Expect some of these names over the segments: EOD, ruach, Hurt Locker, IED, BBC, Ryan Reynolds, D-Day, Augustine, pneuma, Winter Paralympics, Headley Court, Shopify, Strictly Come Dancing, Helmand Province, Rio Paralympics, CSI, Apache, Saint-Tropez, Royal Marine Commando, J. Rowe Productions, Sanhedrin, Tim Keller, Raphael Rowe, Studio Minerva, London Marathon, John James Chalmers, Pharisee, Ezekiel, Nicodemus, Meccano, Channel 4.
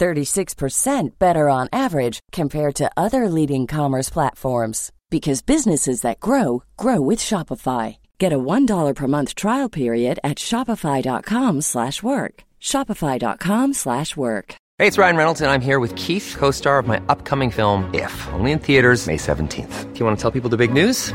36% better on average compared to other leading commerce platforms. Because businesses that grow, grow with Shopify. Get a $1 per month trial period at shopify.com/work. Shopify.com/work. Hey, it's Ryan Reynolds, and I'm here with Keith, co-star of my upcoming film, If, only in theaters May 17th. Do you want to tell people the big news?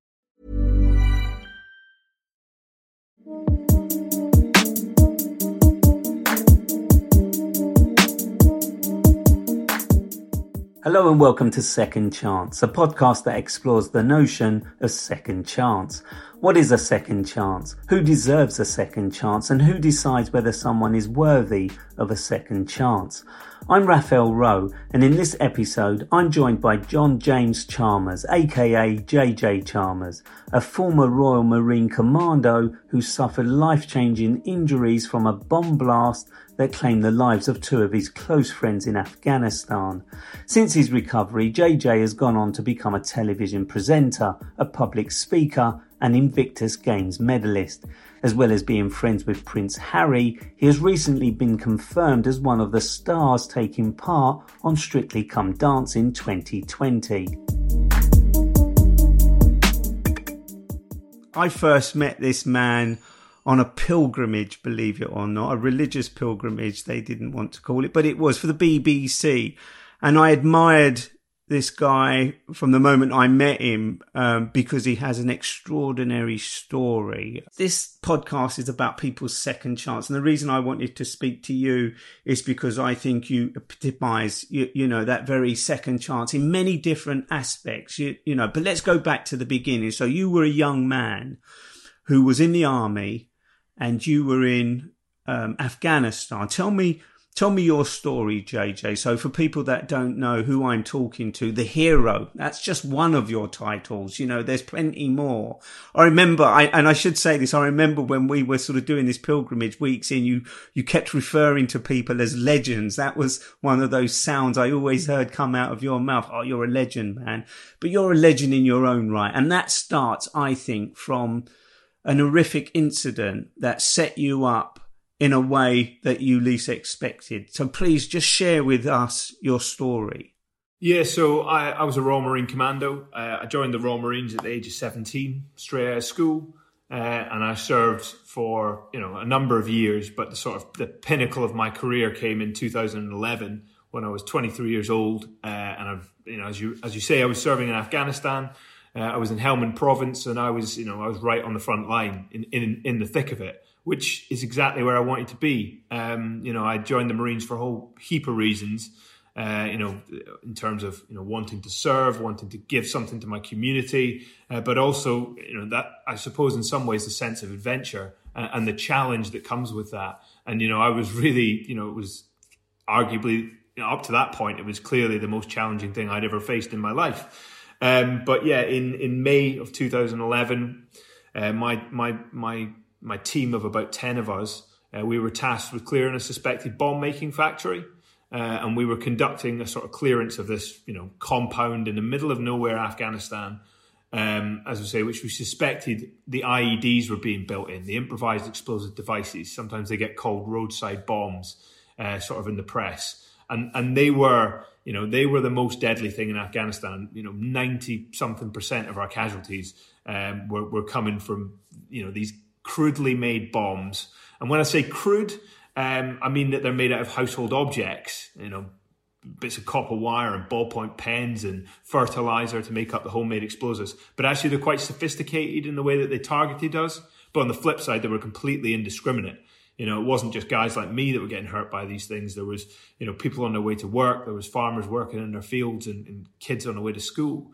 Hello and welcome to Second Chance, a podcast that explores the notion of second chance. What is a second chance? Who deserves a second chance? And who decides whether someone is worthy of a second chance? I'm Raphael Rowe, and in this episode, I'm joined by John James Chalmers, aka JJ Chalmers, a former Royal Marine Commando who suffered life-changing injuries from a bomb blast that claimed the lives of two of his close friends in Afghanistan. Since his recovery, JJ has gone on to become a television presenter, a public speaker, and Invictus Games medalist. As well as being friends with Prince Harry, he has recently been confirmed as one of the stars taking part on Strictly Come Dancing 2020. I first met this man on a pilgrimage, believe it or not, a religious pilgrimage, they didn't want to call it, but it was for the BBC. And I admired this guy from the moment I met him because he has an extraordinary story. This podcast is about people's second chance. And the reason I wanted to speak to you is because I think you epitomise, you know, that very second chance in many different aspects, you know. But let's go back to the beginning. So you were a young man who was in the army and you were in Afghanistan. Tell me your story, JJ. So for people that don't know who I'm talking to, the hero, that's just one of your titles. You know, there's plenty more. I remember, I remember when we were sort of doing this pilgrimage weeks in, you kept referring to people as legends. That was one of those sounds I always heard come out of your mouth. Oh, you're a legend, man. But you're a legend in your own right. And that starts, I think, from an horrific incident that set you up in a way that you least expected. So please just share with us your story. Yeah, so I was a Royal Marine Commando. I joined the Royal Marines at the age of 17, straight out of school. And I served for, you know, a number of years, but the pinnacle of my career came in 2011 when I was 23 years old. And I've, you know, as you say, I was serving in Afghanistan. I was in Helmand Province, and I was right on the front line in the thick of it, which is exactly where I wanted to be. You know, I joined the Marines for a whole heap of reasons, you know, in terms of, you know, wanting to serve, wanting to give something to my community, but also, you know, that I suppose in some ways the sense of adventure and the challenge that comes with that. And, you know, I was really, you know, it was arguably, you know, up to that point, it was clearly the most challenging thing I'd ever faced in my life. But yeah, in May of 2011, my team of about 10 of us, we were tasked with clearing a suspected bomb-making factory, and we were conducting a sort of clearance of this, you know, compound in the middle of nowhere, Afghanistan, as I say, which we suspected the IEDs were being built in, the improvised explosive devices. Sometimes they get called roadside bombs, sort of in the press. And they were, you know, they were the most deadly thing in Afghanistan. You know, 90-something% of our casualties were coming from, you know, these crudely made bombs. And when I say crude, I mean that they're made out of household objects, you know, bits of copper wire and ballpoint pens and fertilizer to make up the homemade explosives. But actually, they're quite sophisticated in the way that they targeted us. But on the flip side, they were completely indiscriminate. You know, it wasn't just guys like me that were getting hurt by these things. There was, you know, people on their way to work. There was farmers working in their fields and kids on their way to school.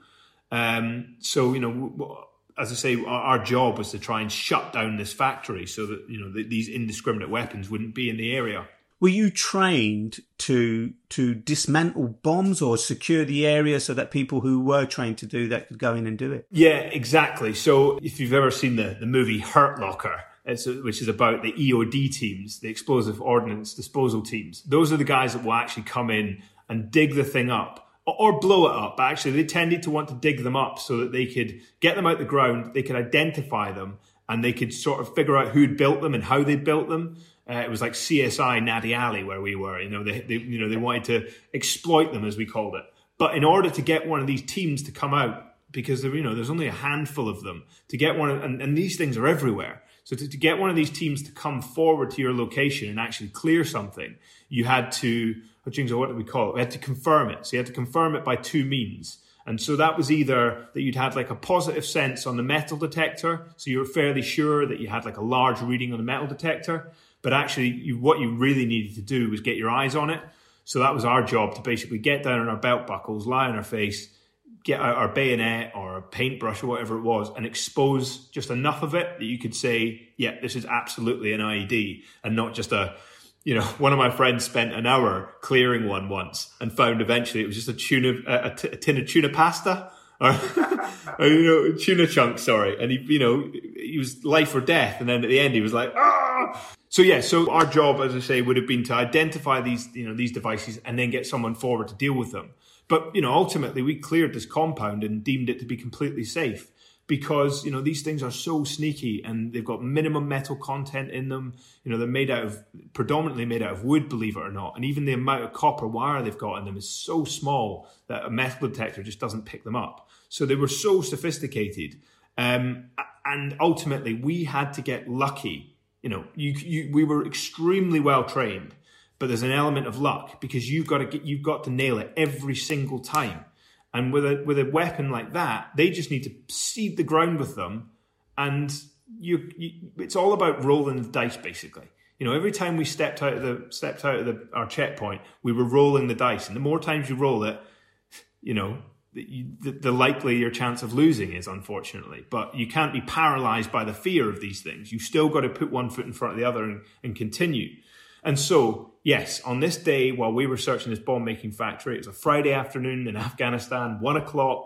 So, you know, as I say, our job was to try and shut down this factory so that, you know, these indiscriminate weapons wouldn't be in the area. Were you trained to dismantle bombs or secure the area so that people who were trained to do that could go in and do it? Yeah, exactly. So if you've ever seen the movie Hurt Locker, which is about the EOD teams, the Explosive Ordnance Disposal teams, those are the guys that will actually come in and dig the thing up or blow it up. But actually, they tended to want to dig them up so that they could get them out the ground, they could identify them, and they could sort of figure out who'd built them and how they'd built them. It was like CSI Natty Alley where we were. You know, they wanted to exploit them, as we called it. But in order to get one of these teams to come out, because you know there's only a handful of them, to get one, and these things are everywhere. So to get one of these teams to come forward to your location and actually clear something, you had to, what did we call it? We had to confirm it. So you had to confirm it by two means. And so that was either that you'd had like a positive sense on the metal detector, so you were fairly sure that you had like a large reading on the metal detector. But actually, what you really needed to do was get your eyes on it. So that was our job, to basically get down on our belt buckles, lie on our face, get out our bayonet or our paintbrush or whatever it was, and expose just enough of it that you could say, yeah, this is absolutely an IED, and not just a, you know, one of my friends spent an hour clearing one once and found eventually it was just a tin of tuna pasta. Or, you know, tuna chunks, sorry. And he was life or death. And then at the end, he was like, ah! So yeah, so our job, as I say, would have been to identify these devices and then get someone forward to deal with them. But, you know, ultimately we cleared this compound and deemed it to be completely safe because, you know, these things are so sneaky and they've got minimum metal content in them. You know, they're predominantly made out of wood, believe it or not. And even the amount of copper wire they've got in them is so small that a metal detector just doesn't pick them up. So they were so sophisticated. And ultimately we had to get lucky. You know, we were extremely well trained, but there's an element of luck because you've got to nail it every single time. And with a weapon like that, they just need to seed the ground with them, and it's all about rolling the dice basically. You know, every time we stepped out of our checkpoint, we were rolling the dice, and the more times you roll it, you know, the likely your chance of losing is, unfortunately. But you can't be paralyzed by the fear of these things. You've still got to put one foot in front of the other and continue. And so, yes, on this day, while we were searching this bomb-making factory, it was a Friday afternoon in Afghanistan, 1:00.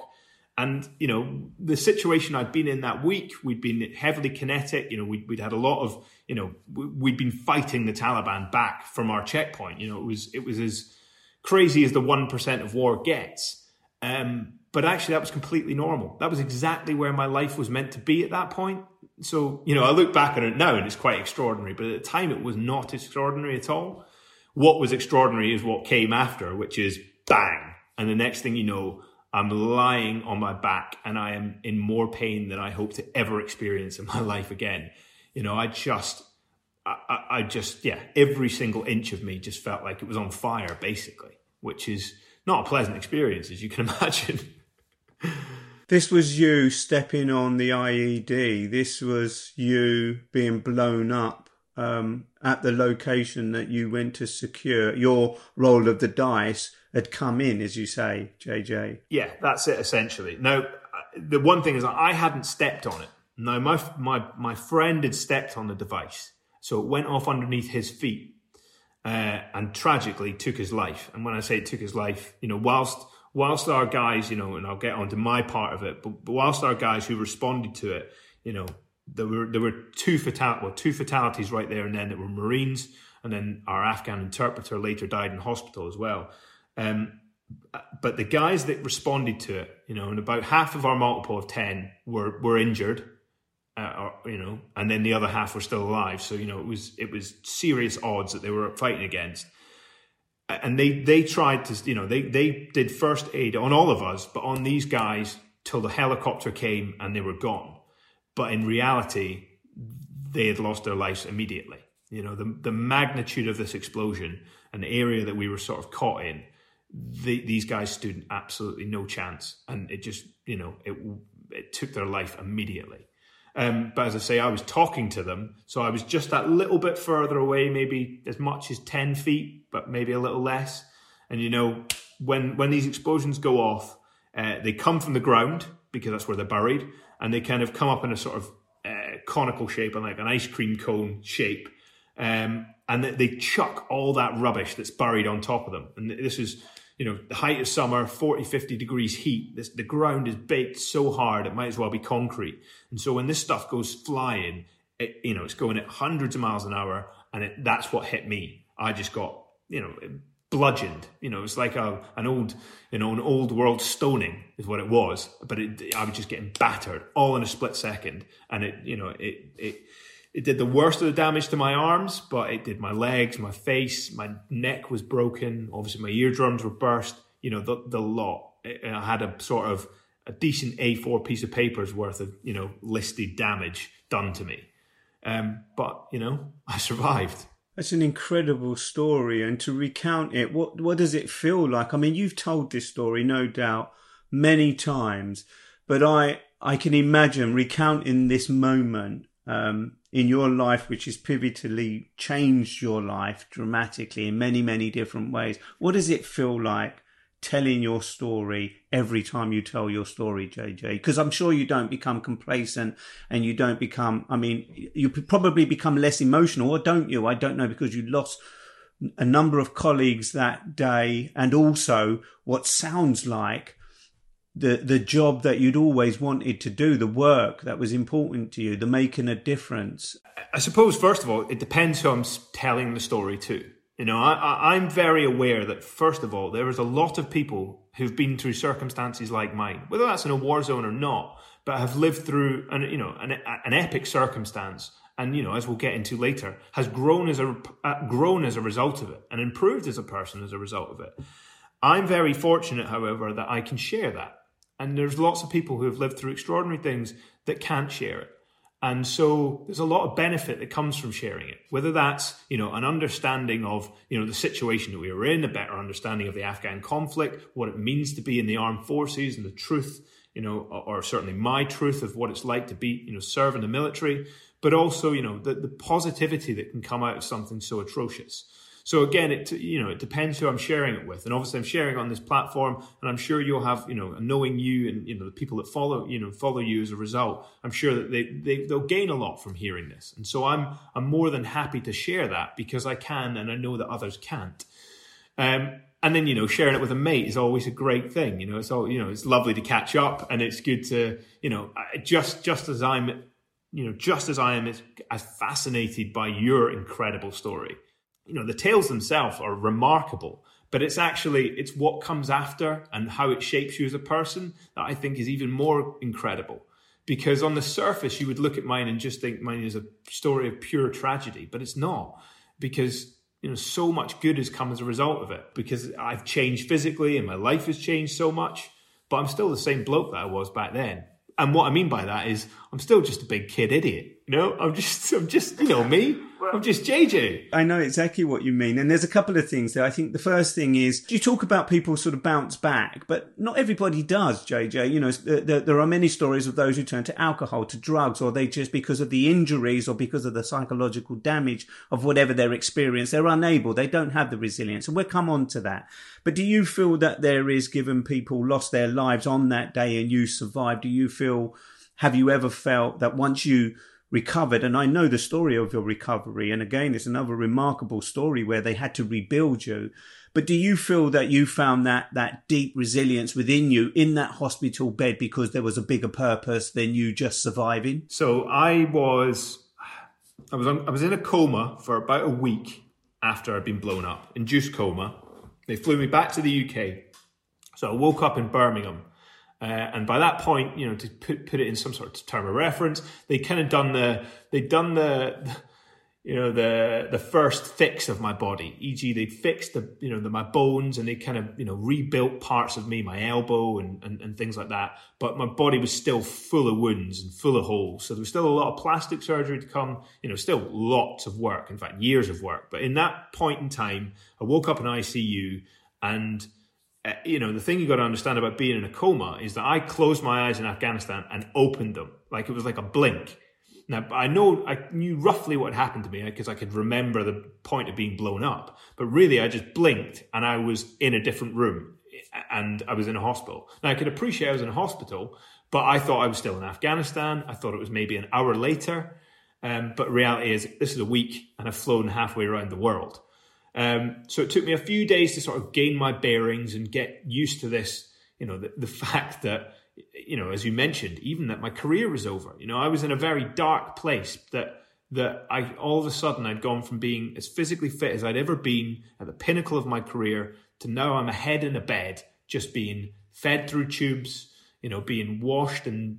And, you know, the situation I'd been in that week, we'd been heavily kinetic. You know, we'd had a lot of, you know, we'd been fighting the Taliban back from our checkpoint. You know, it was as crazy as the 1% of war gets. But actually, that was completely normal. That was exactly where my life was meant to be at that point. So, you know, I look back on it now and it's quite extraordinary. But at the time, it was not extraordinary at all. What was extraordinary is what came after, which is bang. And the next thing you know, I'm lying on my back and I am in more pain than I hope to ever experience in my life again. You know, every single inch of me just felt like it was on fire, basically, which is not a pleasant experience, as you can imagine. This was you stepping on the IED. This was you being blown up at the location that you went to secure. Your roll of the dice had come in, as you say, JJ. Yeah, that's it, essentially. Now, the one thing is I hadn't stepped on it. No, my friend had stepped on the device, so it went off underneath his feet. And tragically took his life. And when I say it took his life, you know, whilst our guys, you know, and I'll get onto my part of it, but whilst our guys who responded to it, you know, there were two fatalities right there and then that were Marines, and then our Afghan interpreter later died in hospital as well. But the guys that responded to it, you know, and about half of our multiple of 10 were injured, or, you know, and then the other half were still alive. So, you know, it was serious odds that they were fighting against. And they tried to, you know, they did first aid on all of us, but on these guys till the helicopter came and they were gone. But in reality, they had lost their lives immediately. You know, the magnitude of this explosion and the area that we were sort of caught in, these guys stood absolutely no chance. And it just, you know, it took their life immediately. But as I say, I was talking to them. So I was just that little bit further away, maybe as much as 10 feet, but maybe a little less. And, you know, when these explosions go off, they come from the ground because that's where they're buried. And they kind of come up in a sort of conical shape and like an ice cream cone shape. And they chuck all that rubbish that's buried on top of them. And this is, you know, the height of summer, 40, 50 degrees heat. The ground is baked so hard, it might as well be concrete. And so when this stuff goes flying, it, you know, it's going at hundreds of miles an hour, and that's what hit me. I just got, you know, bludgeoned. You know, it's like an old world stoning is what it was. But I was just getting battered all in a split second. And it did the worst of the damage to my arms, but it did my legs, my face, my neck was broken. Obviously, my eardrums were burst, you know, the lot. I had a sort of a decent A4 piece of paper's worth of, you know, listed damage done to me. But, you know, I survived. That's an incredible story. And to recount it, what does it feel like? I mean, you've told this story, no doubt, many times, but I can imagine recounting this moment in your life, which has pivotally changed your life dramatically in many, many different ways. What does it feel like telling your story every time you tell your story, JJ? Because I'm sure you don't become complacent and you don't become, I mean, you probably become less emotional, or don't you? I don't know, because you lost a number of colleagues that day, and also what sounds like the job that you'd always wanted to do, the work that was important to you, the making a difference. I suppose, first of all, it depends who I'm telling the story to. You know, I'm very aware that, first of all, there is a lot of people who've been through circumstances like mine, whether that's in a war zone or not, but have lived through an epic circumstance, and, you know, as we'll get into later, has grown as a result of it and improved as a person as a result of it. I'm very fortunate, however, that I can share that. And there's lots of people who have lived through extraordinary things that can't share it. And so there's a lot of benefit that comes from sharing it, whether that's, you know, an understanding of, you know, the situation that we were in, a better understanding of the Afghan conflict, what it means to be in the armed forces and the truth, you know, or certainly my truth of what it's like to be, you know, serve in the military, but also, you know, the positivity that can come out of something so atrocious. So again, it depends who I'm sharing it with. And obviously I'm sharing on this platform, and I'm sure you'll have, you know, knowing you and, you know, the people that follow you as a result, I'm sure that they'll gain a lot from hearing this. And so I'm more than happy to share that because I can, and I know that others can't. And then, you know, sharing it with a mate is always a great thing. You know, it's all, you know, it's lovely to catch up, and it's good to, you know, just as I am as fascinated by your incredible story. You know, the tales themselves are remarkable, but it's what comes after and how it shapes you as a person that I think is even more incredible. Because on the surface, you would look at mine and just think mine is a story of pure tragedy, but it's not, because, you know, so much good has come as a result of it, because I've changed physically and my life has changed so much, but I'm still the same bloke that I was back then. And what I mean by that is I'm still just a big kid idiot. You know, I'm just, you know, me. I'm just JJ. I know exactly what you mean. And there's a couple of things there. I think the first thing is, you talk about people sort of bounce back, but not everybody does, JJ. You know, there are many stories of those who turn to alcohol, to drugs, or they just, because of the injuries or because of the psychological damage of whatever their experience, they're unable. They don't have the resilience. And we'll come on to that. But do you feel that there is, given people lost their lives on that day and you survived, have you ever felt that once you recovered, and I know the story of your recovery, and again, it's another remarkable story where they had to rebuild you, but do you feel that you found that deep resilience within you in that hospital bed because there was a bigger purpose than you just surviving? So I was in a coma for about a week after I'd been blown up, induced coma. They flew me back to the UK, So I woke up in Birmingham. And by that point, you know, to put it in some sort of term of reference, they'd done the first fix of my body, e.g. they'd fixed my bones, and they kind of, rebuilt parts of me, my elbow and things like that. But my body was still full of wounds and full of holes. So there was still a lot of plastic surgery to come, still lots of work, in fact, years of work. But in that point in time, I woke up in ICU and, the thing you got to understand about being in a coma is that I closed my eyes in Afghanistan and opened them. Like it was like a blink. Now, I knew roughly what happened to me because I could remember the point of being blown up. But really, I just blinked and I was in a different room and I was in a hospital. Now, I could appreciate I was in a hospital, but I thought I was still in Afghanistan. I thought it was maybe an hour later. But reality is this is a week and I've flown halfway around the world. So it took me a few days to sort of gain my bearings and get used to this, the fact that, as you mentioned, even that my career was over. I was in a very dark place that I all of a sudden I'd gone from being as physically fit as I'd ever been at the pinnacle of my career to now I'm a head in a bed, just being fed through tubes, being washed and,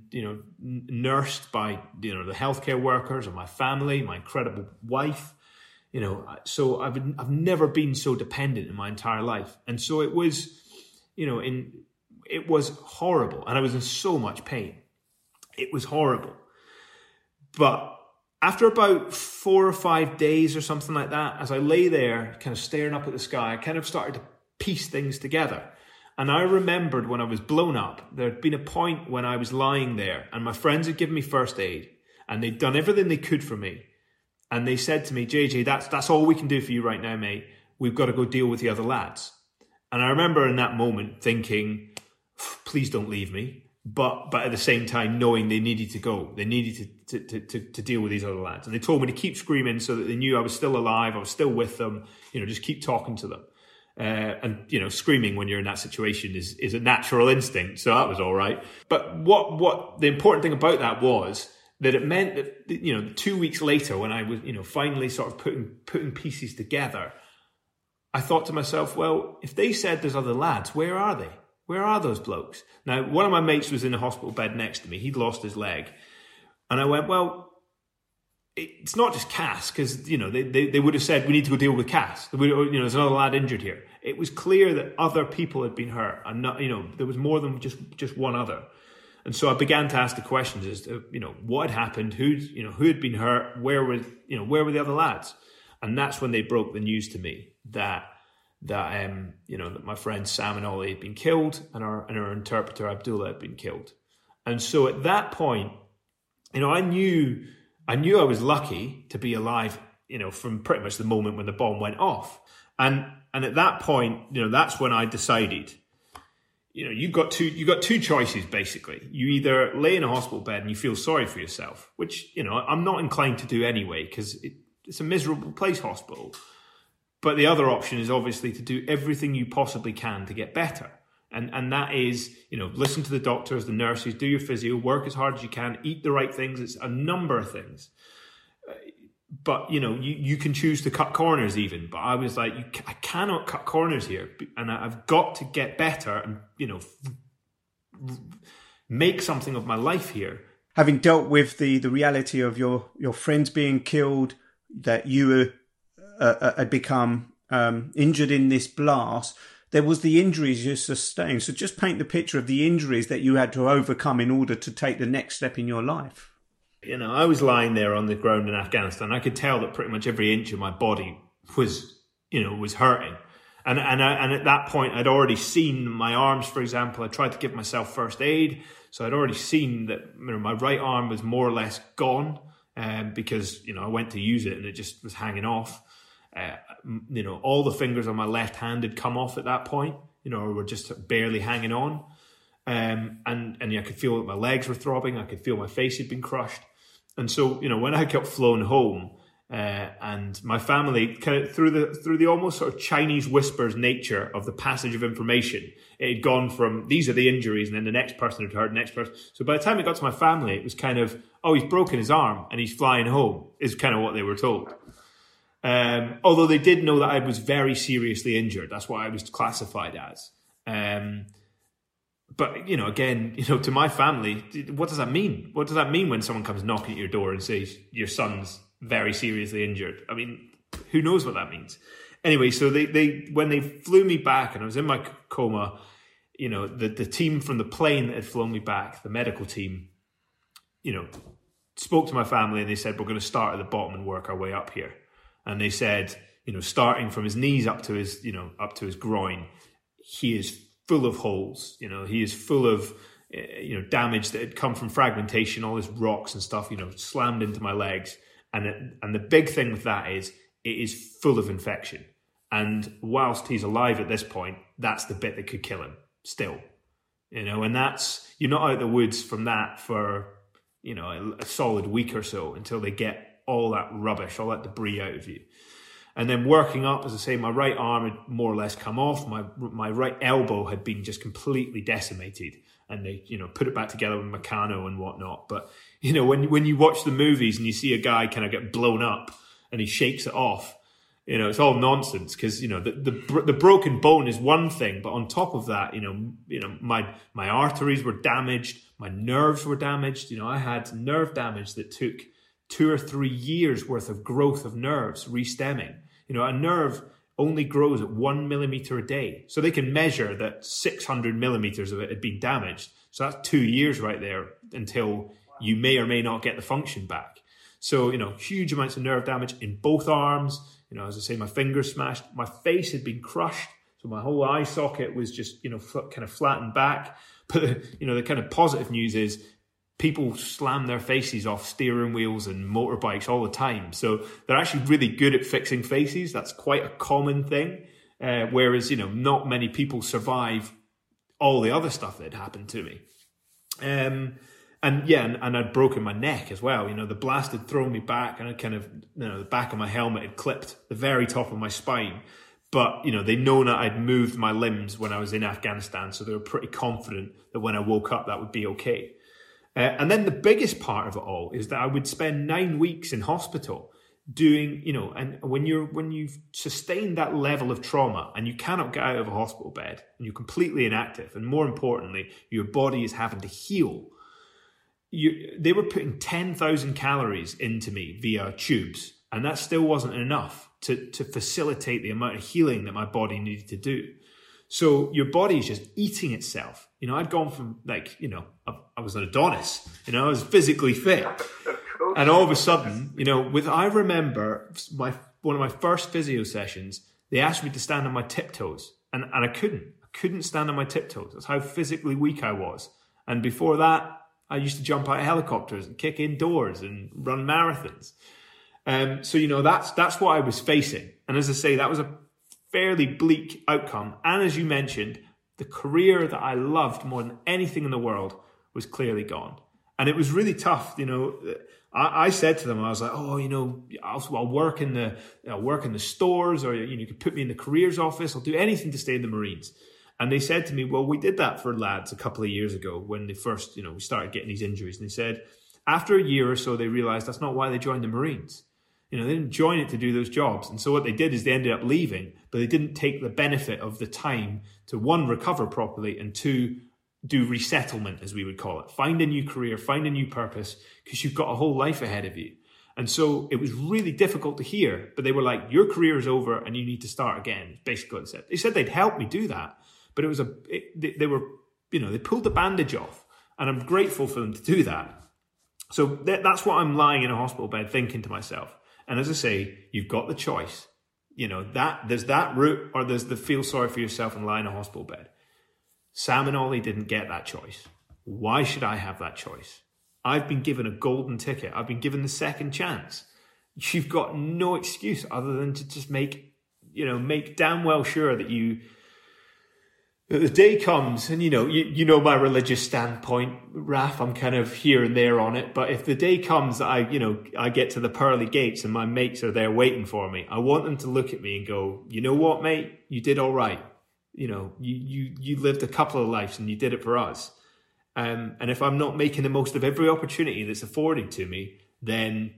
nursed by, the healthcare workers and my family, my incredible wife. So I've never been so dependent in my entire life. And so it was, it was horrible. And I was in so much pain. It was horrible. But after about 4 or 5 days or something like that, as I lay there kind of staring up at the sky, I kind of started to piece things together. And I remembered when I was blown up, there had been a point when I was lying there and my friends had given me first aid and they'd done everything they could for me. And they said to me, JJ, that's all we can do for you right now, mate. We've got to go deal with the other lads. And I remember in that moment thinking, please don't leave me. But at the same time, knowing they needed to go. They needed to deal with these other lads. And they told me to keep screaming so that they knew I was still alive. I was still with them. Just keep talking to them. And screaming when you're in that situation is a natural instinct. So that was all right. But what the important thing about that was that it meant that, 2 weeks later when I was, finally sort of putting pieces together, I thought to myself, well, if they said there's other lads, where are they? Where are those blokes? Now, one of my mates was in a hospital bed next to me. He'd lost his leg. And I went, well, it's not just Cass, because, they would have said, we need to go deal with Cass. There's another lad injured here. It was clear that other people had been hurt. And, there was more than just one other. And so I began to ask the questions as to, what had happened, who had been hurt, where were the other lads? And that's when they broke the news to me that my friends Sam and Ollie had been killed and our interpreter Abdullah had been killed. And so at that point, I knew I was lucky to be alive, from pretty much the moment when the bomb went off. And at that point, that's when I decided, you've got two choices, basically. You either lay in a hospital bed and you feel sorry for yourself, which, I'm not inclined to do anyway, because it's a miserable place, hospital. But the other option is obviously to do everything you possibly can to get better. And that is, listen to the doctors, the nurses, do your physio, work as hard as you can, eat the right things. It's a number of things. But, you can choose to cut corners even. But I was like, I cannot cut corners here. And I've got to get better and, make something of my life here. Having dealt with the reality of your friends being killed, that you had become injured in this blast, there was the injuries you sustained. So just paint the picture of the injuries that you had to overcome in order to take the next step in your life. I was lying there on the ground in Afghanistan. I could tell that pretty much every inch of my body was hurting. And at that point, I'd already seen my arms, for example. I tried to give myself first aid. So I'd already seen that my right arm was more or less gone because, I went to use it and it just was hanging off. All the fingers on my left hand had come off at that point, or were just barely hanging on. And I could feel that my legs were throbbing. I could feel my face had been crushed. And so, when I got flown home, and my family kind of through the almost sort of Chinese whispers nature of the passage of information, it had gone from these are the injuries, and then the next person had heard, next person. So by the time it got to my family, it was kind of, oh, he's broken his arm and he's flying home, is kind of what they were told. Although they did know that I was very seriously injured. That's what I was classified as. But, you know, again, you know, to my family, what does that mean? What does that mean when someone comes knocking at your door and says, your son's very seriously injured? I mean, who knows what that means? Anyway, so they when they flew me back and I was in my coma, you know, the team from the plane that had flown me back, the medical team, you know, spoke to my family and they said, we're going to start at the bottom and work our way up here. And they said, you know, starting from his knees up to his, you know, up to his groin, he is full of holes, you know, he is full of, you know, damage that had come from fragmentation, all his rocks and stuff, you know, slammed into my legs. And the big thing with that is it is full of infection. And whilst he's alive at this point, that's the bit that could kill him still, you know, and that's, you're not out of the woods from that for, you know, a solid week or so until they get all that rubbish, all that debris out of you. And then working up, as I say, my right arm had more or less come off. My right elbow had been just completely decimated. And they, you know, put it back together with Meccano and whatnot. But, you know, when you watch the movies and you see a guy kind of get blown up and he shakes it off, you know, it's all nonsense because, you know, the broken bone is one thing. But on top of that, you know, my arteries were damaged. My nerves were damaged. You know, I had nerve damage that took 2 or 3 years worth of growth of nerves restemming. You know, a nerve only grows at 1 millimeter a day. So they can measure that 600 millimeters of it had been damaged. So that's 2 years right there until you may or may not get the function back. So, you know, huge amounts of nerve damage in both arms. You know, as I say, my fingers smashed, my face had been crushed. So my whole eye socket was just, you know, kind of flattened back. But, you know, the kind of positive news is people slam their faces off steering wheels and motorbikes all the time. So they're actually really good at fixing faces. That's quite a common thing. Whereas, you know, not many people survive all the other stuff that had happened to me. And I'd broken my neck as well. You know, the blast had thrown me back and I kind of, you know, the back of my helmet had clipped the very top of my spine. But, you know, they'd known that I'd moved my limbs when I was in Afghanistan. So they were pretty confident that when I woke up, that would be okay. And then the biggest part of it all is that I would spend 9 weeks in hospital doing, you know, and when you've sustained that level of trauma and you cannot get out of a hospital bed and you're completely inactive, and more importantly, your body is having to heal. They were putting 10,000 calories into me via tubes, and that still wasn't enough to facilitate the amount of healing that my body needed to do. So your body is just eating itself. You know, I'd gone from, like, you know, I was an Adonis, you know, I was physically fit. And all of a sudden, you know, I remember one of my first physio sessions, they asked me to stand on my tiptoes and I couldn't stand on my tiptoes. That's how physically weak I was. And before that, I used to jump out of helicopters and kick indoors and run marathons. So, you know, that's what I was facing. And as I say, that was a fairly bleak outcome. And as you mentioned, the career that I loved more than anything in the world was clearly gone. And it was really tough. You know, I said to them, I was like, oh, you know, I'll work in the stores, or, you know, you could put me in the careers office. I'll do anything to stay in the Marines. And they said to me, well, we did that for lads a couple of years ago when they first, you know, we started getting these injuries. And they said, after a year or so, they realized that's not why they joined the Marines. You know, they didn't join it to do those jobs. And so what they did is they ended up leaving, but they didn't take the benefit of the time to, one, recover properly, and two, do resettlement, as we would call it. Find a new career, find a new purpose, because you've got a whole life ahead of you. And so it was really difficult to hear, but they were like, your career is over and you need to start again. Basically, they said they'd help me do that, but they were, you know, they pulled the bandage off, and I'm grateful for them to do that. So that's what I'm lying in a hospital bed thinking to myself. And as I say, you've got the choice, you know, that there's that route, or there's the feel sorry for yourself and lie in a hospital bed. Sam and Ollie didn't get that choice. Why should I have that choice? I've been given a golden ticket. I've been given the second chance. You've got no excuse other than to just make damn well sure that the day comes, and, you know my religious standpoint, Raph, I'm kind of here and there on it. But if the day comes that I get to the pearly gates and my mates are there waiting for me, I want them to look at me and go, you know what, mate, you did all right. You know, you lived a couple of lives and you did it for us. And if I'm not making the most of every opportunity that's afforded to me, then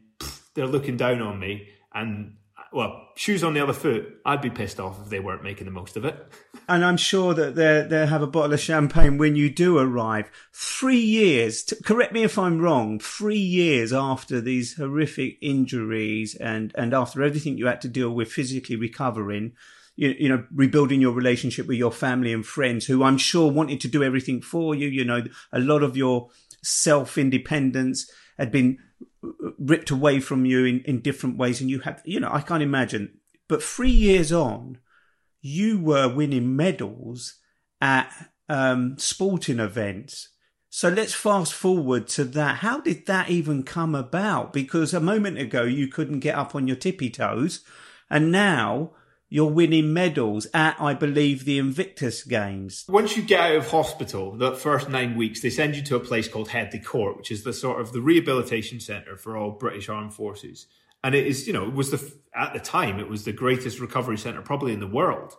they're looking down on me. And well, shoes on the other foot, I'd be pissed off if they weren't making the most of it. And I'm sure that they'll have a bottle of champagne when you do arrive. 3 years, correct me if I'm wrong, 3 years after these horrific injuries and after everything you had to deal with physically recovering, you know, rebuilding your relationship with your family and friends who I'm sure wanted to do everything for you. You know, a lot of your self-independence had been ripped away from you in different ways. And you have, you know, I can't imagine. But 3 years on, you were winning medals at sporting events. So let's fast forward to that. How did that even come about? Because a moment ago, you couldn't get up on your tippy toes. And now you're winning medals at, I believe, the Invictus Games. Once you get out of hospital, the first 9 weeks, they send you to a place called Headley Court, which is the sort of the rehabilitation centre for all British Armed Forces. And it is, you know, it was at the time, it was the greatest recovery centre probably in the world.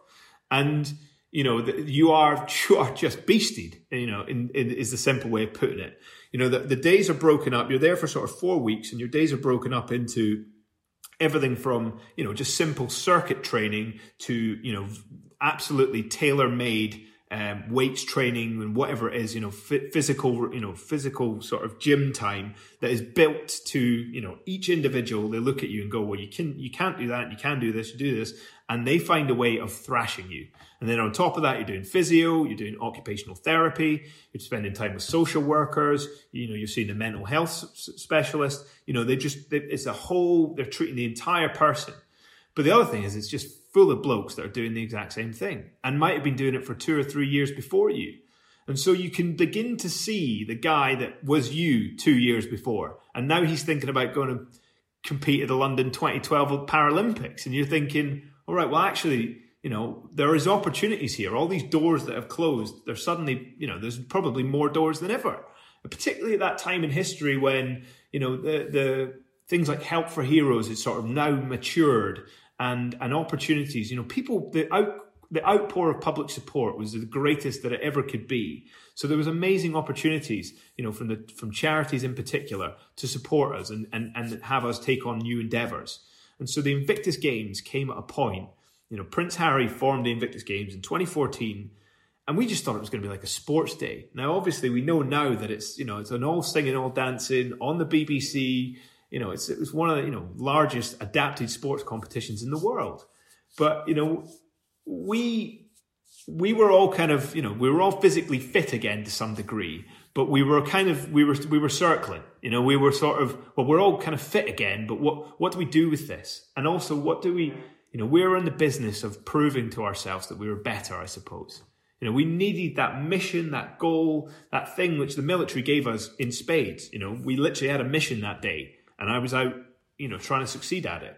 And, you know, you are just beasted, you know, is the simple way of putting it. You know, the days are broken up. You're there for sort of 4 weeks and your days are broken up into everything from, you know, just simple circuit training to, you know, absolutely tailor-made weights training and whatever it is, you know, physical sort of gym time that is built to, you know, each individual. They look at you and go, well, you can't do that, you can do this, you do this. And they find a way of thrashing you. And then on top of that, you're doing physio, you're doing occupational therapy, you're spending time with social workers, you know, you're seeing a mental health specialist. You know, they're treating the entire person. But the other thing is it's just full of blokes that are doing the exact same thing and might have been doing it for 2 or 3 years before you. And so you can begin to see the guy that was you 2 years before. And now he's thinking about going to compete at the London 2012 Paralympics. And you're thinking, all right, well, actually, you know, there is opportunities here. All these doors that have closed, there's suddenly, you know, there's probably more doors than ever, particularly at that time in history when, you know, the things like Help for Heroes is sort of now matured and opportunities, you know, people, the outpour of public support was the greatest that it ever could be. So there was amazing opportunities, you know, from charities in particular to support us and have us take on new endeavours. And so the Invictus Games came at a point, you know, Prince Harry formed the Invictus Games in 2014, and we just thought it was going to be like a sports day. Now, obviously, we know now that it's, you know, it's an all singing, all dancing on the BBC. You know, it was one of the, you know, largest adapted sports competitions in the world. But, you know, we were all kind of, you know, we were all physically fit again to some degree. But we were circling, you know, we were sort of, well, we're all kind of fit again, but what do we do with this? And also what do we, you know, we were in the business of proving to ourselves that we were better, I suppose. You know, we needed that mission, that goal, that thing which the military gave us in spades. You know, we literally had a mission that day and I was out, you know, trying to succeed at it.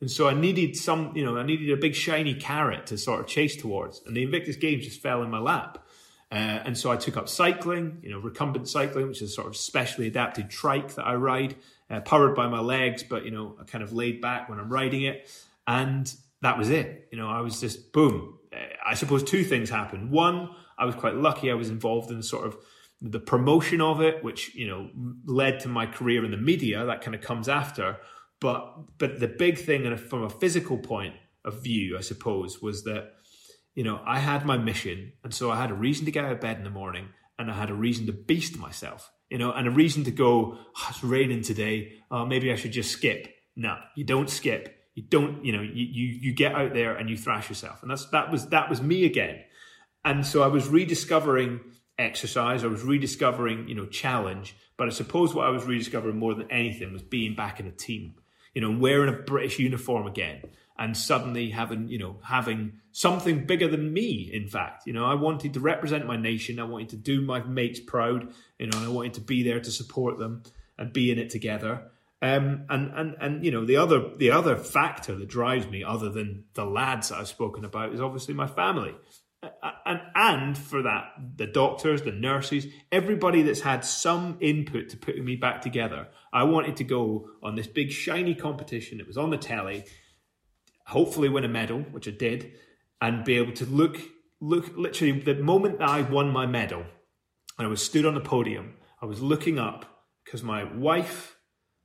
And so I needed some, you know, I needed a big shiny carrot to sort of chase towards. And the Invictus Games just fell in my lap. And so I took up cycling, you know, recumbent cycling, which is sort of specially adapted trike that I ride, powered by my legs, but, you know, I kind of laid back when I'm riding it. And that was it. You know, I was just, boom. I suppose two things happened. One, I was quite lucky. I was involved in sort of the promotion of it, which, you know, led to my career in the media. That kind of comes after. But the big thing from a physical point of view, I suppose, was that, you know, I had my mission, and so I had a reason to get out of bed in the morning, and I had a reason to beast myself, you know, and a reason to go, oh, it's raining today, maybe I should just skip. No, you don't skip. You don't, you know, you get out there and you thrash yourself. And that was me again. And so I was rediscovering exercise, I was rediscovering, you know, challenge, but I suppose what I was rediscovering more than anything was being back in a team, you know, wearing a British uniform again. And suddenly having something bigger than me, in fact. You know, I wanted to represent my nation. I wanted to do my mates proud. You know, and I wanted to be there to support them and be in it together. And you know, the other factor that drives me, other than the lads that I've spoken about, is obviously my family. And for that, the doctors, the nurses, everybody that's had some input to putting me back together. I wanted to go on this big, shiny competition that was on the telly, hopefully win a medal, which I did, and be able to look literally the moment that I won my medal and I was stood on the podium, I was looking up because my wife,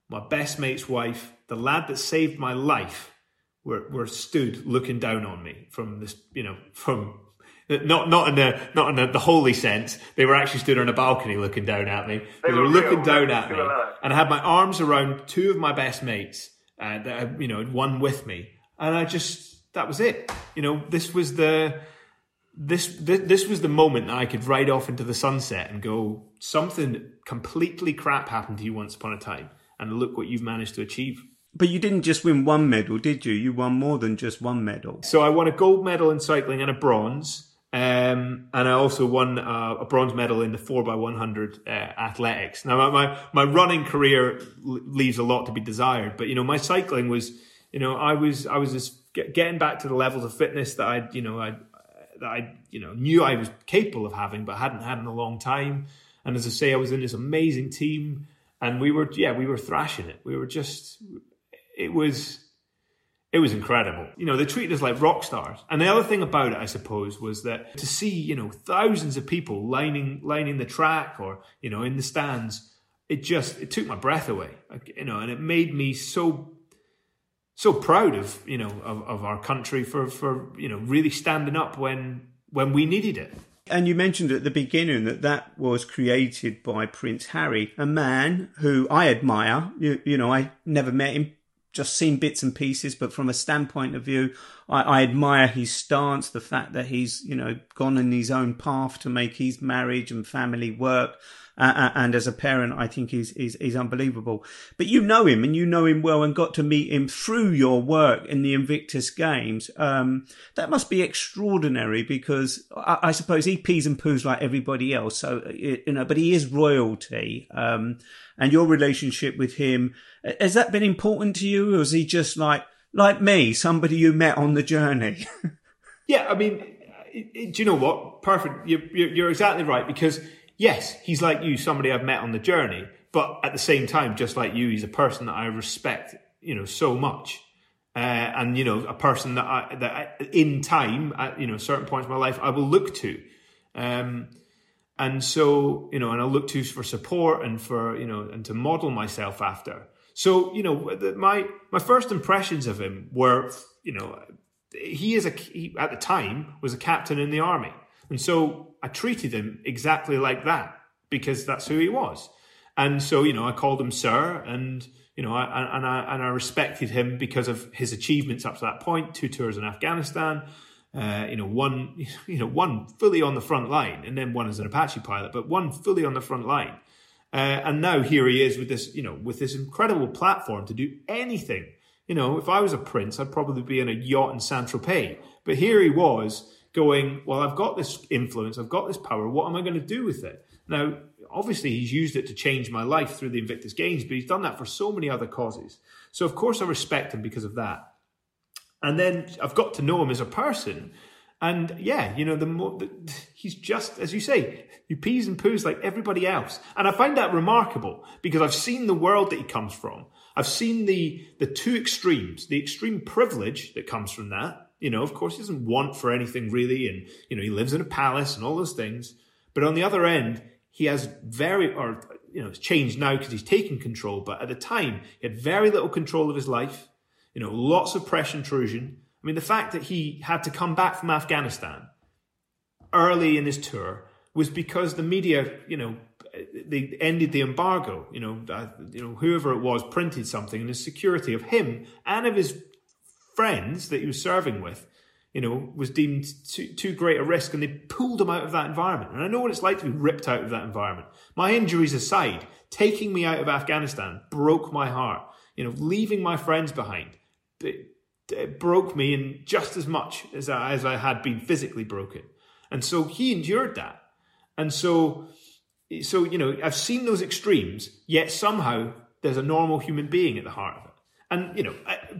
my best mate's wife, the lad that saved my life were stood looking down on me from this, you know, from not in the holy sense. They were actually stood on a balcony looking down at me. They were looking down at me, and I had my arms around two of my best mates that you know had won with me, and I just that was it. You know, this was the moment that I could ride off into the sunset and go, something completely crap happened to you once upon a time, and look what you've managed to achieve. But you didn't just win one medal, did you? You won more than just one medal. So I won a gold medal in cycling and a bronze, and I also won a bronze medal in the 4x100 athletics. Now, my running career leaves a lot to be desired, but, you know, my cycling was, you know, I was just getting back to the levels of fitness that I knew I was capable of having, but hadn't had in a long time. And as I say, I was in this amazing team, and we were thrashing it. We were just... It was incredible. You know, they treated us like rock stars. And the other thing about it, I suppose, was that to see, you know, thousands of people lining the track or, you know, in the stands, it took my breath away, you know, and it made me so proud of, you know, of our country for you know, really standing up when we needed it. And you mentioned at the beginning that was created by Prince Harry, a man who I admire. You know, I never met him, just seen bits and pieces. But from a standpoint of view, I admire his stance, the fact that he's, you know, gone in his own path to make his marriage and family work. And as a parent, I think he's unbelievable. But you know him, and you know him well, and got to meet him through your work in the Invictus Games. That must be extraordinary, because I suppose he pees and poos like everybody else. So, you know, but he is royalty. And your relationship with him, has that been important to you? Or is he just like me, somebody you met on the journey? Yeah, I mean, do you know what? Perfect. You're exactly right, because... yes, he's like you, somebody I've met on the journey, but at the same time, just like you, he's a person that I respect, you know, so much. And, you know, a person that I, in time, at, you know, certain points in my life, I will look to. And so, you know, and I'll look to for support and for, you know, and to model myself after. So, you know, my first impressions of him were, you know, he at the time was a captain in the army. And so I treated him exactly like that, because that's who he was. And so, you know, I called him sir, and, you know, I respected him because of his achievements up to that point, 2 tours in Afghanistan, you know, one fully on the front line, and then one as an Apache pilot, but one fully on the front line. And now here he is with this, you know, with this incredible platform to do anything. You know, if I was a prince, I'd probably be in a yacht in Saint-Tropez. But here he was, going, well, I've got this influence, I've got this power, what am I going to do with it? Now, obviously, he's used it to change my life through the Invictus Games, but he's done that for so many other causes. So, of course, I respect him because of that. And then I've got to know him as a person. And, yeah, you know, he's just, as you say, he pees and poos like everybody else. And I find that remarkable, because I've seen the world that he comes from. I've seen the two extremes, the extreme privilege that comes from that. You know, of course, he doesn't want for anything really, and, you know, he lives in a palace and all those things. But on the other end, he has it's changed now because he's taken control. But at the time, he had very little control of his life, you know, lots of press intrusion. I mean, the fact that he had to come back from Afghanistan early in his tour was because the media, you know, they ended the embargo. You know, whoever it was printed something, and the security of him and of his friends that he was serving with, you know, was deemed too great a risk, and they pulled him out of that environment. And I know what it's like to be ripped out of that environment. My injuries aside, taking me out of Afghanistan broke my heart. You know, leaving my friends behind, it broke me in just as much as I had been physically broken. And so he endured that. And so, you know, I've seen those extremes, yet somehow there's a normal human being at the heart of it. And, you know,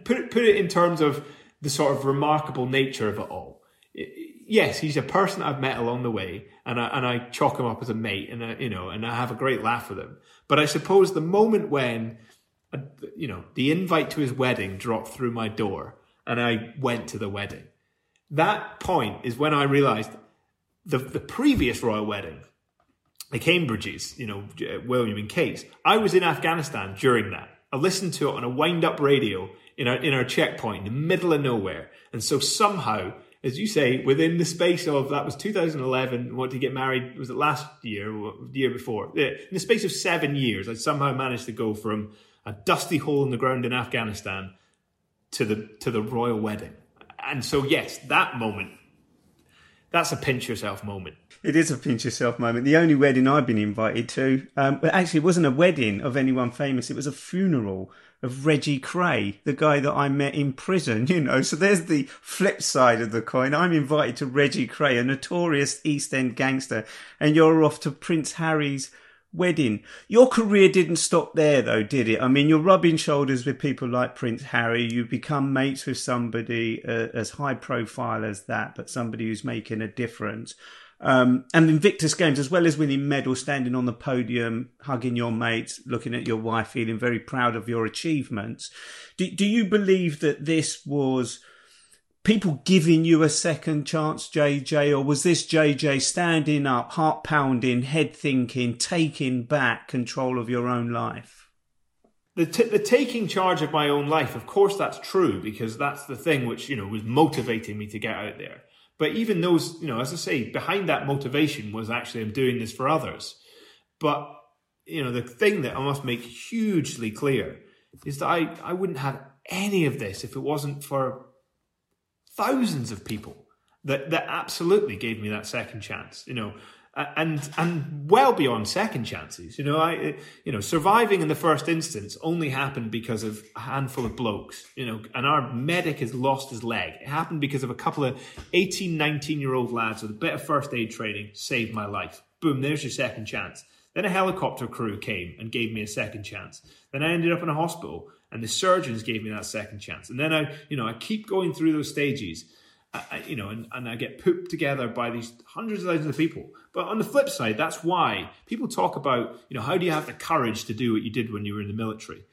put it in terms of the sort of remarkable nature of it all. Yes, he's a person I've met along the way, and I chalk him up as a mate, and I, you know, and I have a great laugh with him. But I suppose the moment when, you know, the invite to his wedding dropped through my door, and I went to the wedding, that point is when I realised the previous royal wedding, the Cambridges, you know, William and Kate's, I was in Afghanistan during that. I listened to it on a wind-up radio in our checkpoint in the middle of nowhere. And so somehow, as you say, within the space of, that was 2011, wanted to get married, was it last year or the year before? In the space of 7 years, I somehow managed to go from a dusty hole in the ground in Afghanistan to the royal wedding. And so, yes, that moment, that's a pinch-yourself moment. It is a pinch-yourself moment. The only wedding I've been invited to, but actually it wasn't a wedding of anyone famous, it was a funeral of Reggie Cray, the guy that I met in prison, you know. So there's the flip side of the coin. I'm invited to Reggie Cray, a notorious East End gangster, and you're off to Prince Harry's wedding. Your career didn't stop there, though, did it? I mean, you're rubbing shoulders with people like Prince Harry. You become mates with somebody as high profile as that, but somebody who's making a difference. And Invictus Games, as well as winning medals, standing on the podium, hugging your mates, looking at your wife, feeling very proud of your achievements. Do you believe that this was people giving you a second chance, JJ, or was this JJ standing up, heart pounding, head thinking, taking back control of your own life? The taking charge of my own life, of course that's true, because that's the thing which, you know, was motivating me to get out there. But even those, you know, as I say, behind that motivation was actually, I'm doing this for others. But, you know, the thing that I must make hugely clear is that I wouldn't have any of this if it wasn't for thousands of people that absolutely gave me that second chance, you know, and well beyond second chances. You know, surviving in the first instance only happened because of a handful of blokes, you know, and our medic has lost his leg. It happened because of a couple of 18, 19-year-old lads with a bit of first aid training saved my life. Boom, there's your second chance. Then a helicopter crew came and gave me a second chance. Then I ended up in a hospital and the surgeons gave me that second chance. And then I keep going through those stages, and I get pooped together by these hundreds of thousands of people. But on the flip side, that's why people talk about, you know, how do you have the courage to do what you did when you were in the military?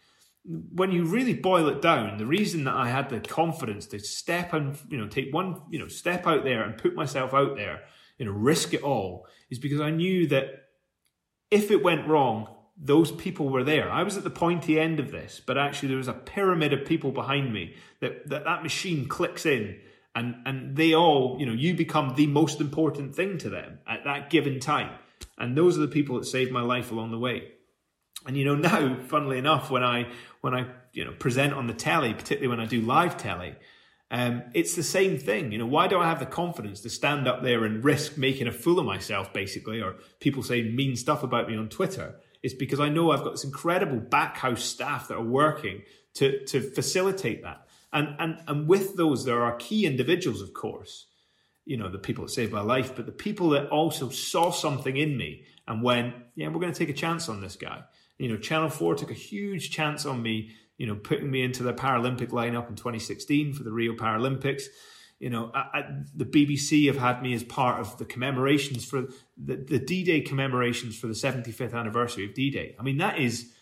When you really boil it down, the reason that I had the confidence to step and, you know, take one, you know, step out there and put myself out there, you know, risk it all, is because I knew that if it went wrong, those people were there. I was at the pointy end of this, but actually there was a pyramid of people behind me that machine clicks in and they all, you know, you become the most important thing to them at that given time. And those are the people that saved my life along the way. And, you know, now, funnily enough, when I, you know, present on the telly, particularly when I do live telly, it's the same thing. You know, why do I have the confidence to stand up there and risk making a fool of myself, basically, or people saying mean stuff about me on Twitter? It's because I know I've got this incredible backhouse staff that are working to facilitate that. And with those, there are key individuals, of course, you know, the people that saved my life, but the people that also saw something in me and went, yeah, we're going to take a chance on this guy. You know, Channel 4 took a huge chance on me, you know, putting me into the Paralympic lineup in 2016 for the Rio Paralympics. You know, the BBC have had me as part of the commemorations for the D-Day commemorations for the 75th anniversary of D-Day. I mean, that is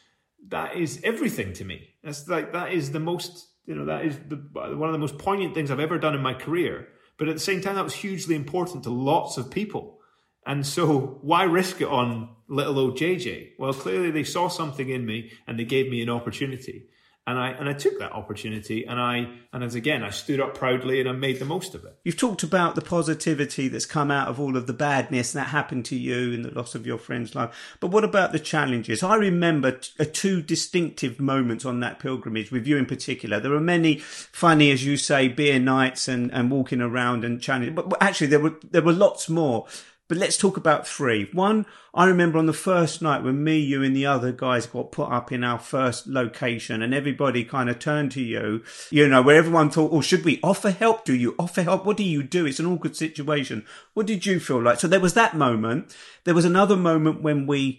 everything to me. That's like, that is the most, you know, that is one of the most poignant things I've ever done in my career. But at the same time, that was hugely important to lots of people. And so why risk it on little old JJ? Well, clearly they saw something in me and they gave me an opportunity. And I took that opportunity and I stood up proudly and I made the most of it. You've talked about the positivity that's come out of all of the badness that happened to you and the loss of your friend's life. But what about the challenges? I remember two distinctive moments on that pilgrimage with you in particular. There were many funny, as you say, beer nights and walking around and challenges. But actually, there were lots more. But let's talk about three. One, I remember on the first night when me, you and the other guys got put up in our first location and everybody kind of turned to you, you know, where everyone thought, oh, should we offer help? Do you offer help? What do you do? It's an awkward situation. What did you feel like? So there was that moment. There was another moment when we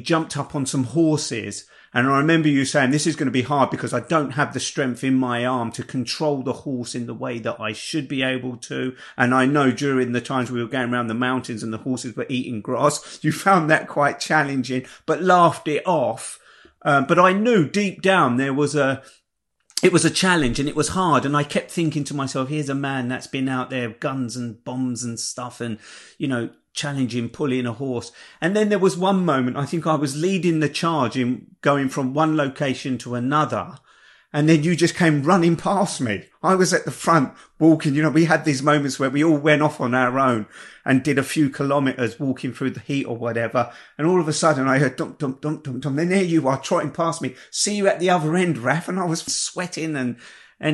jumped up on some horses. And I remember you saying, this is going to be hard because I don't have the strength in my arm to control the horse in the way that I should be able to. And I know during the times we were going around the mountains and the horses were eating grass, you found that quite challenging, but laughed it off. But I knew deep down it was a challenge and it was hard. And I kept thinking to myself, here's a man that's been out there, guns and bombs and stuff and, you know, challenging, pulling a horse. And then there was one moment, I think I was leading the charge in going from one location to another. And then you just came running past me. I was at the front walking. You know, we had these moments where we all went off on our own and did a few kilometers walking through the heat or whatever. And all of a sudden I heard dump, dump, dump, dump, dump. Then there you are trotting past me. See you at the other end, Raph. And I was sweating and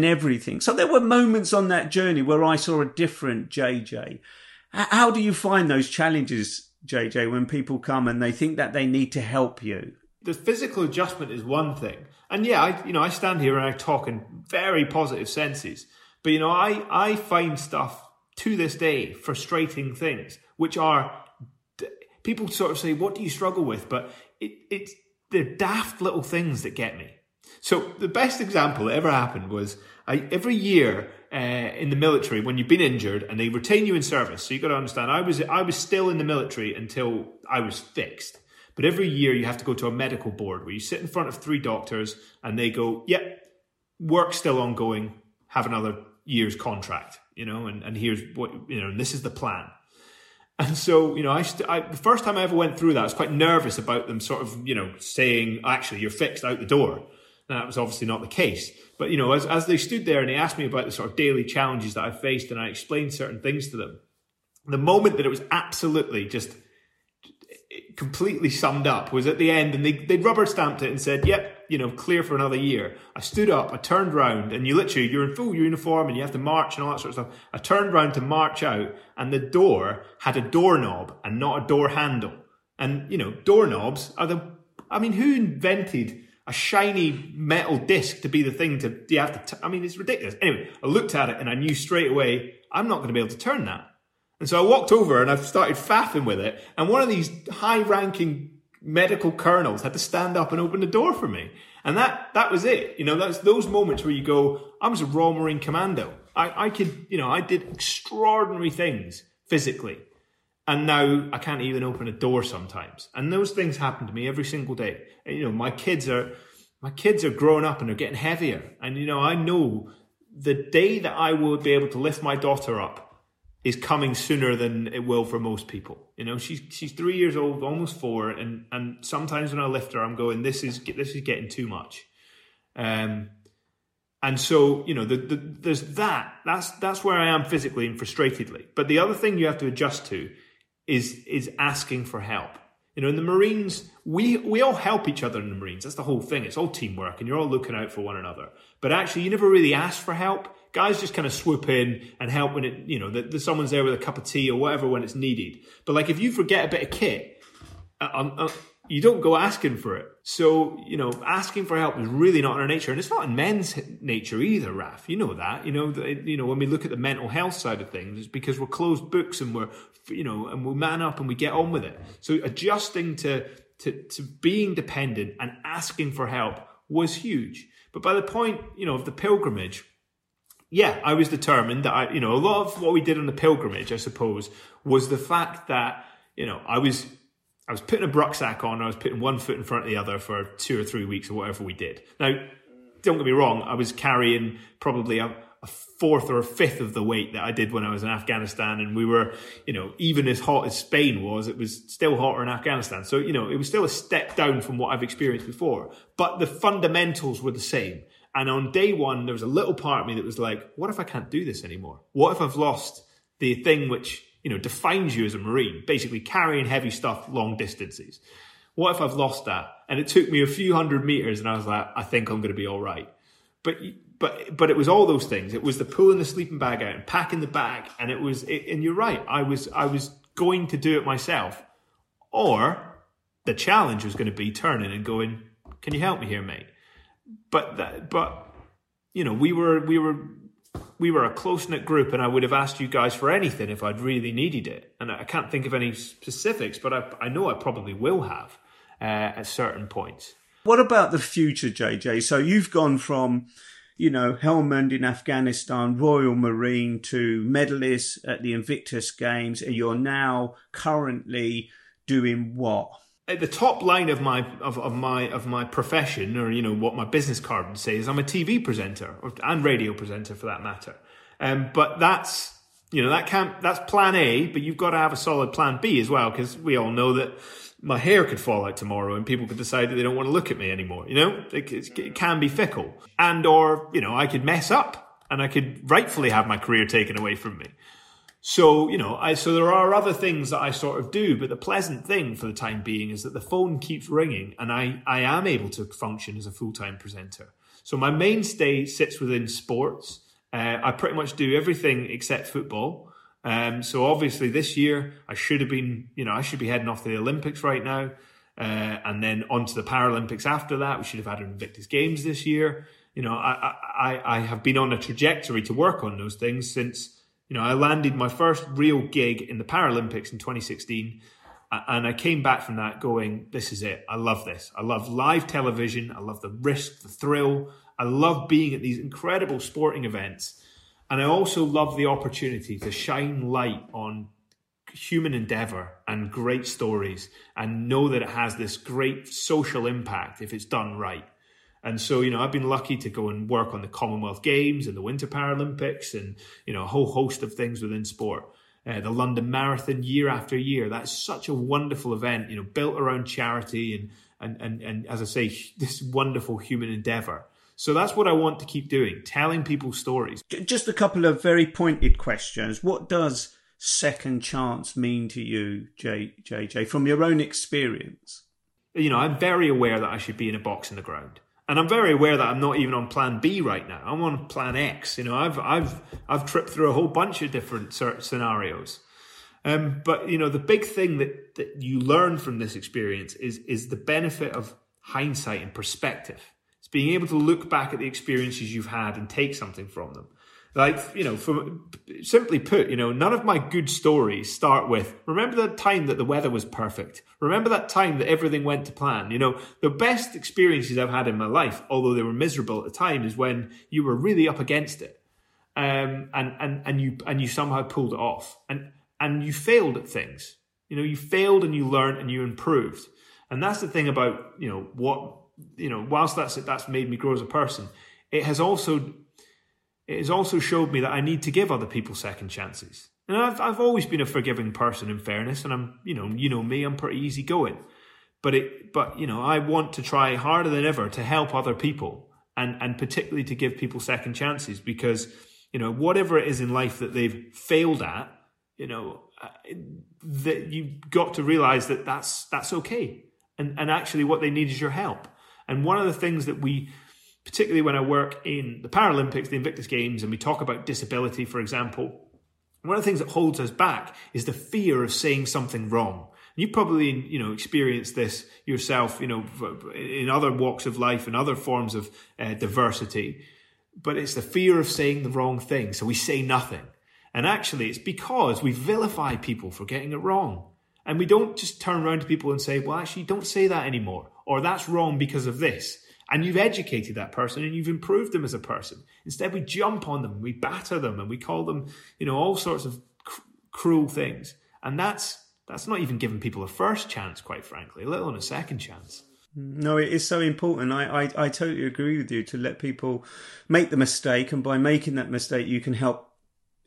everything. So there were moments on that journey where I saw a different JJ. How do you find those challenges, JJ, when people come and they think that they need to help you? The physical adjustment is one thing. And yeah, I stand here and I talk in very positive senses. But, I find stuff to this day, frustrating things, which are, people sort of say, what do you struggle with? But it's the daft little things that get me. So the best example that ever happened was every year in the military, when you've been injured and they retain you in service. So you've got to understand, I was still in the military until I was fixed. But every year you have to go to a medical board where you sit in front of three doctors and they go, yep, work's still ongoing, have another year's contract, and here's what, and this is the plan. And so, the first time I ever went through that, I was quite nervous about them sort of, saying, actually, you're fixed out the door. And that was obviously not the case. But, as they stood there and they asked me about the sort of daily challenges that I faced and I explained certain things to them, the moment that it was absolutely just completely summed up was at the end, and they rubber stamped it and said, yep, clear for another year. I stood up, I turned round, and you're in full uniform and you have to march and all that sort of stuff. I turned round to march out, and the door had a doorknob and not a door handle. And, doorknobs are who invented a shiny metal disc to be the thing you have to, it's ridiculous. Anyway, I looked at it and I knew straight away, I'm not going to be able to turn that. And so I walked over and I started faffing with it. And one of these high-ranking medical colonels had to stand up and open the door for me. And that was it. That's those moments where you go, I was a Royal Marine Commando. I did extraordinary things physically. And now I can't even open a door sometimes. And those things happen to me every single day. And, my kids are growing up and they're getting heavier. And, I know the day that I will be able to lift my daughter up is coming sooner than it will for most people. She's 3 years old, almost four, and sometimes when I lift her, I'm going, this is getting too much. And so, there's that. That's where I am physically and frustratedly. But the other thing you have to adjust to is asking for help. In the Marines, we all help each other in the Marines. That's the whole thing. It's all teamwork, and you're all looking out for one another. But actually, you never really ask for help. Guys just kind of swoop in and help when it, that someone's there with a cup of tea or whatever when it's needed. But if you forget a bit of kit, you don't go asking for it. So, asking for help is really not in our nature. And it's not in men's nature either, Raph. You know that. When we look at the mental health side of things, it's because we're closed books and we're, and we man up and we get on with it. So adjusting to being dependent and asking for help was huge. But by the point, of the pilgrimage, yeah, I was determined that a lot of what we did on the pilgrimage, I suppose, was the fact that, I was putting a rucksack on, I was putting one foot in front of the other for 2 or 3 weeks or whatever we did. Now, don't get me wrong, I was carrying probably a fourth or a fifth of the weight that I did when I was in Afghanistan, and we were, even as hot as Spain was, it was still hotter in Afghanistan. So, it was still a step down from what I've experienced before, but the fundamentals were the same. And on day one, there was a little part of me that was like, what if I can't do this anymore? What if I've lost the thing which, defines you as a Marine, basically carrying heavy stuff long distances? What if I've lost that? And it took me a few hundred meters and I was like, I think I'm going to be all right. But it was all those things. It was the pulling the sleeping bag out and packing the bag. And it was, and you're right, I was going to do it myself. Or the challenge was going to be turning and going, can you help me here, mate? But we were a close-knit group, and I would have asked you guys for anything if I'd really needed it. And I can't think of any specifics, but I know I probably will have at certain points. What about the future, JJ? So you've gone from, Helmand in Afghanistan, Royal Marine, to medalist at the Invictus Games, and you're now currently doing what? At the top line of my profession, or what my business card would say, is I'm a TV presenter and radio presenter for that matter. But that's You know, that can't, that's plan A, but you've got to have a solid plan B as well, because we all know that my hair could fall out tomorrow and people could decide that they don't want to look at me anymore. You know, it can be fickle. And or, you know, I could mess up and I could rightfully have my career taken away from me. So, you know, so there are other things that I sort of do, but the pleasant thing for the time being is that the phone keeps ringing and I am able to function as a full-time presenter. So my mainstay sits within sports. I pretty much do everything except football. So obviously this year I should have been, you know, I should be heading off to the Olympics right now, and then onto the Paralympics after that. We should have had an Invictus Games this year. You know, I have been on a trajectory to work on those things since, you know, I landed my first real gig in the Paralympics in 2016, and I came back from that going, this is it. I love this. I love live television. I love the risk, the thrill. I love being at these incredible sporting events. And I also love the opportunity to shine light on human endeavour and great stories and know that it has this great social impact if it's done right. And so, you know, I've been lucky to go and work on the Commonwealth Games and the Winter Paralympics and, you know, a whole host of things within sport. The London Marathon year after year, that's such a wonderful event, you know, built around charity and as I say, this wonderful human endeavour. So that's what I want to keep doing, telling people stories. Just a couple of very pointed questions. What does Second Chance mean to you, JJ, from your own experience? You know, I'm very aware that I should be in a box in the ground. And I'm very aware that I'm not even on plan B right now. I'm on plan X. You know, I've tripped through a whole bunch of different scenarios. But, you know, the big thing that you learn from this experience is the benefit of hindsight and perspective. It's being able to look back at the experiences you've had and take something from them. Like, you know, simply put, you know, none of my good stories start with, remember that time that the weather was perfect? Remember that time that everything went to plan? You know, the best experiences I've had in my life, although they were miserable at the time, is when you were really up against it. And you somehow pulled it off. And you failed at things. You know, you failed and you learned and you improved. And that's the thing about, you know, what... You know, whilst that's made me grow as a person, it has also showed me that I need to give other people second chances. And I've always been a forgiving person, in fairness, and I'm you know me, I'm pretty easygoing. But you know, I want to try harder than ever to help other people, and particularly to give people second chances, because you know whatever it is in life that they've failed at, you know, that you've got to realise that that's okay, and actually what they need is your help. And one of the things that we, particularly when I work in the Paralympics, the Invictus Games, and we talk about disability, for example, one of the things that holds us back is the fear of saying something wrong. You probably, you know, experience this yourself, you know, in other walks of life and other forms of diversity, but it's the fear of saying the wrong thing. So we say nothing. And actually it's because we vilify people for getting it wrong. And we don't just turn around to people and say, well, actually, don't say that anymore. Or that's wrong because of this. And you've educated that person and you've improved them as a person. Instead, we jump on them, we batter them, and we call them, you know, all sorts of cruel things. And that's not even giving people a first chance, quite frankly, let alone a second chance. No, it is so important. I totally agree with you, to let people make the mistake. And by making that mistake, you can help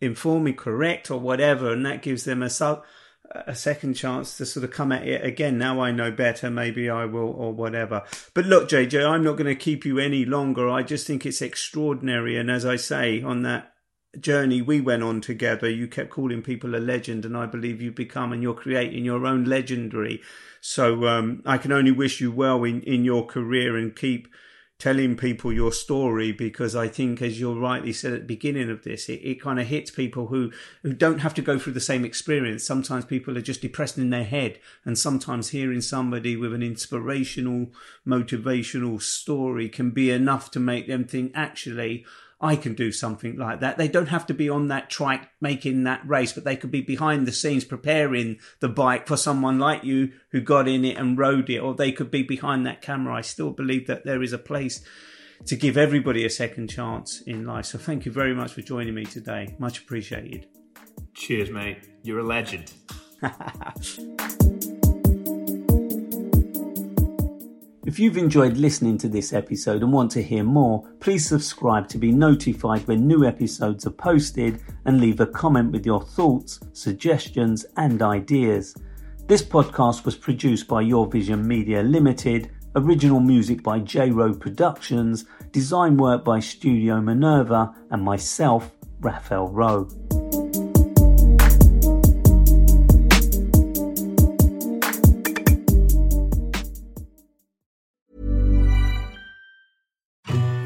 inform and correct or whatever. And that gives them a second chance to sort of come at it again. Now I know better, maybe I will, or whatever. But look, JJ, I'm not going to keep you any longer. I just think it's extraordinary. And as I say, on that journey we went on together, you kept calling people a legend, and I believe you've become, and you're creating your own legendary. So I can only wish you well in your career, and keep telling people your story, because I think, as you rightly said at the beginning of this, it kind of hits people who don't have to go through the same experience. Sometimes people are just depressed in their head, and sometimes hearing somebody with an inspirational, motivational story can be enough to make them think, actually, I can do something like that. They don't have to be on that trike making that race, but they could be behind the scenes preparing the bike for someone like you who got in it and rode it, or they could be behind that camera. I still believe that there is a place to give everybody a second chance in life. So thank you very much for joining me today. Much appreciated. Cheers, mate. You're a legend. If you've enjoyed listening to this episode and want to hear more, please subscribe to be notified when new episodes are posted and leave a comment with your thoughts, suggestions and ideas. This podcast was produced by Your Vision Media Limited, original music by J. Rowe Productions, design work by Studio Minerva and myself, Raphael Rowe.